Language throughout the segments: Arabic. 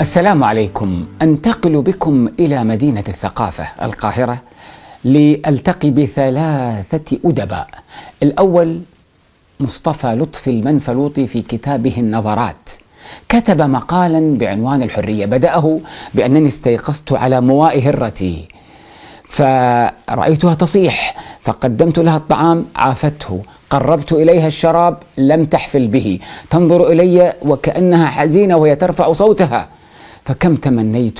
السلام عليكم. أنتقل بكم إلى مدينة الثقافة القاهرة لألتقي بثلاثة أدباء. الأول مصطفى لطفي المنفلوطي في كتابه النظرات كتب مقالا بعنوان الحرية، بدأه بأنني استيقظت على موائي هرتي فرأيتها تصيح، فقدمت لها الطعام عافته، قربت إليها الشراب لم تحفل به، تنظر إلي وكأنها حزينة وهي ترفع صوتها، فكم تمنيت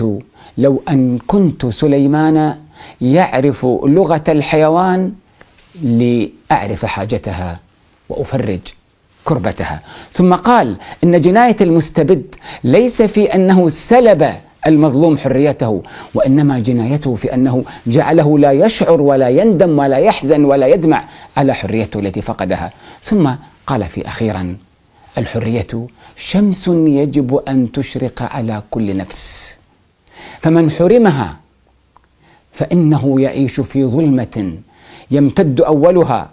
لو أن كنت سليمان يعرف لغة الحيوان لأعرف حاجتها وأفرج كربتها. ثم قال إن جناية المستبد ليس في أنه سلب المظلوم حريته، وإنما جنايته في أنه جعله لا يشعر ولا يندم ولا يحزن ولا يدمع على حريته التي فقدها. ثم قال في أخيرا: الحرية شمس يجب أن تشرق على كل نفس، فمن حرمها فإنه يعيش في ظلمة يمتد أولها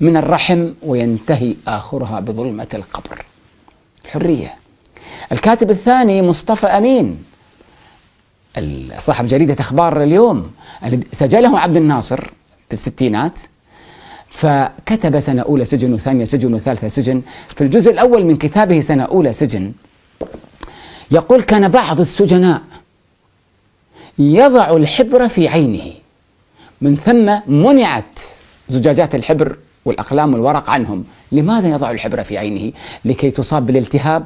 من الرحم وينتهي آخرها بظلمة القبر. الحرية. الكاتب الثاني مصطفى أمين صاحب جريدة أخبار اليوم، سجله عبد الناصر في الستينات، فكتب سنة أولى سجن وثانية سجن وثالثة سجن. في الجزء الأول من كتابه سنة أولى سجن يقول: كان بعض السجناء يضع الحبر في عينه، من ثم منعت زجاجات الحبر والأقلام والورق عنهم. لماذا يضع الحبر في عينه؟ لكي تصاب بالالتهاب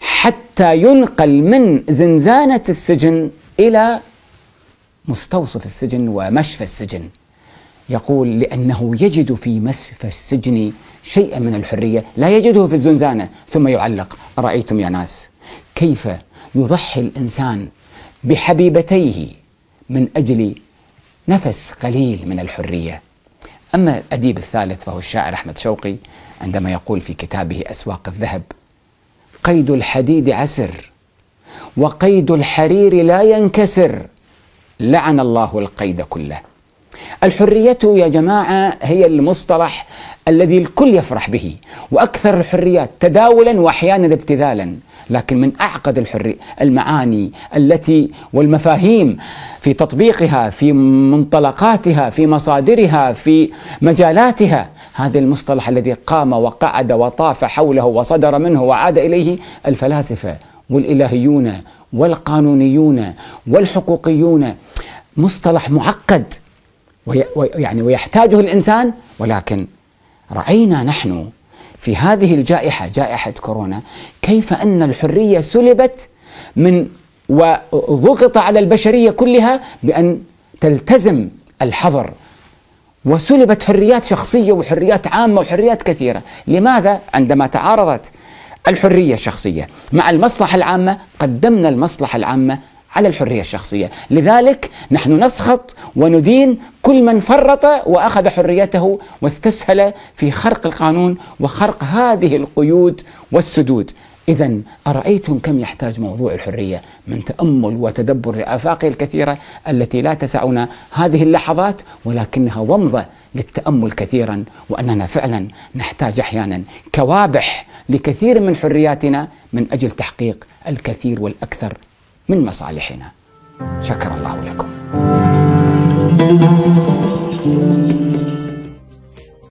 حتى ينقل من زنزانة السجن إلى مستوصف السجن ومشفى السجن. يقول: لأنه يجد في مشفى السجن شيئا من الحرية لا يجده في الزنزانة. ثم يعلق: أرأيتم يا ناس كيف يضحي الإنسان بحبيبتيه من أجل نفس قليل من الحرية. أما الأديب الثالث فهو الشاعر أحمد شوقي، عندما يقول في كتابه أسواق الذهب: قيد الحديد عسر وقيد الحرير لا ينكسر، لعن الله القيد كله. الحرية يا جماعة هي المصطلح الذي الكل يفرح به، وأكثر الحريات تداولا وأحيانا ابتذالا، لكن من أعقد المعاني التي والمفاهيم في تطبيقها، في منطلقاتها، في مصادرها، في مجالاتها، هذا المصطلح الذي قام وقعد وطاف حوله وصدر منه وعاد إليه الفلاسفة والإلهيون والقانونيون والحقوقيون. مصطلح معقد ويعني ويحتاجه الإنسان، ولكن رأينا نحن في هذه الجائحة، جائحة كورونا، كيف أن الحرية سلبت من وضغط على البشرية كلها بأن تلتزم الحظر، وسلبت حريات شخصية وحريات عامة وحريات كثيرة. لماذا؟ عندما تعارضت الحرية الشخصية مع المصلحة العامة قدمنا المصلحة العامة على الحرية الشخصية. لذلك نحن نسخط وندين كل من فرط وأخذ حريته واستسهل في خرق القانون وخرق هذه القيود والسدود. إذن أرأيتم كم يحتاج موضوع الحرية من تأمل وتدبر لآفاقه الكثيرة التي لا تسعنا هذه اللحظات، ولكنها ومضة للتأمل كثيرا، وأننا فعلا نحتاج أحيانا كوابح لكثير من حرياتنا من أجل تحقيق الكثير والأكثر من مصالحنا. شكر الله لكم.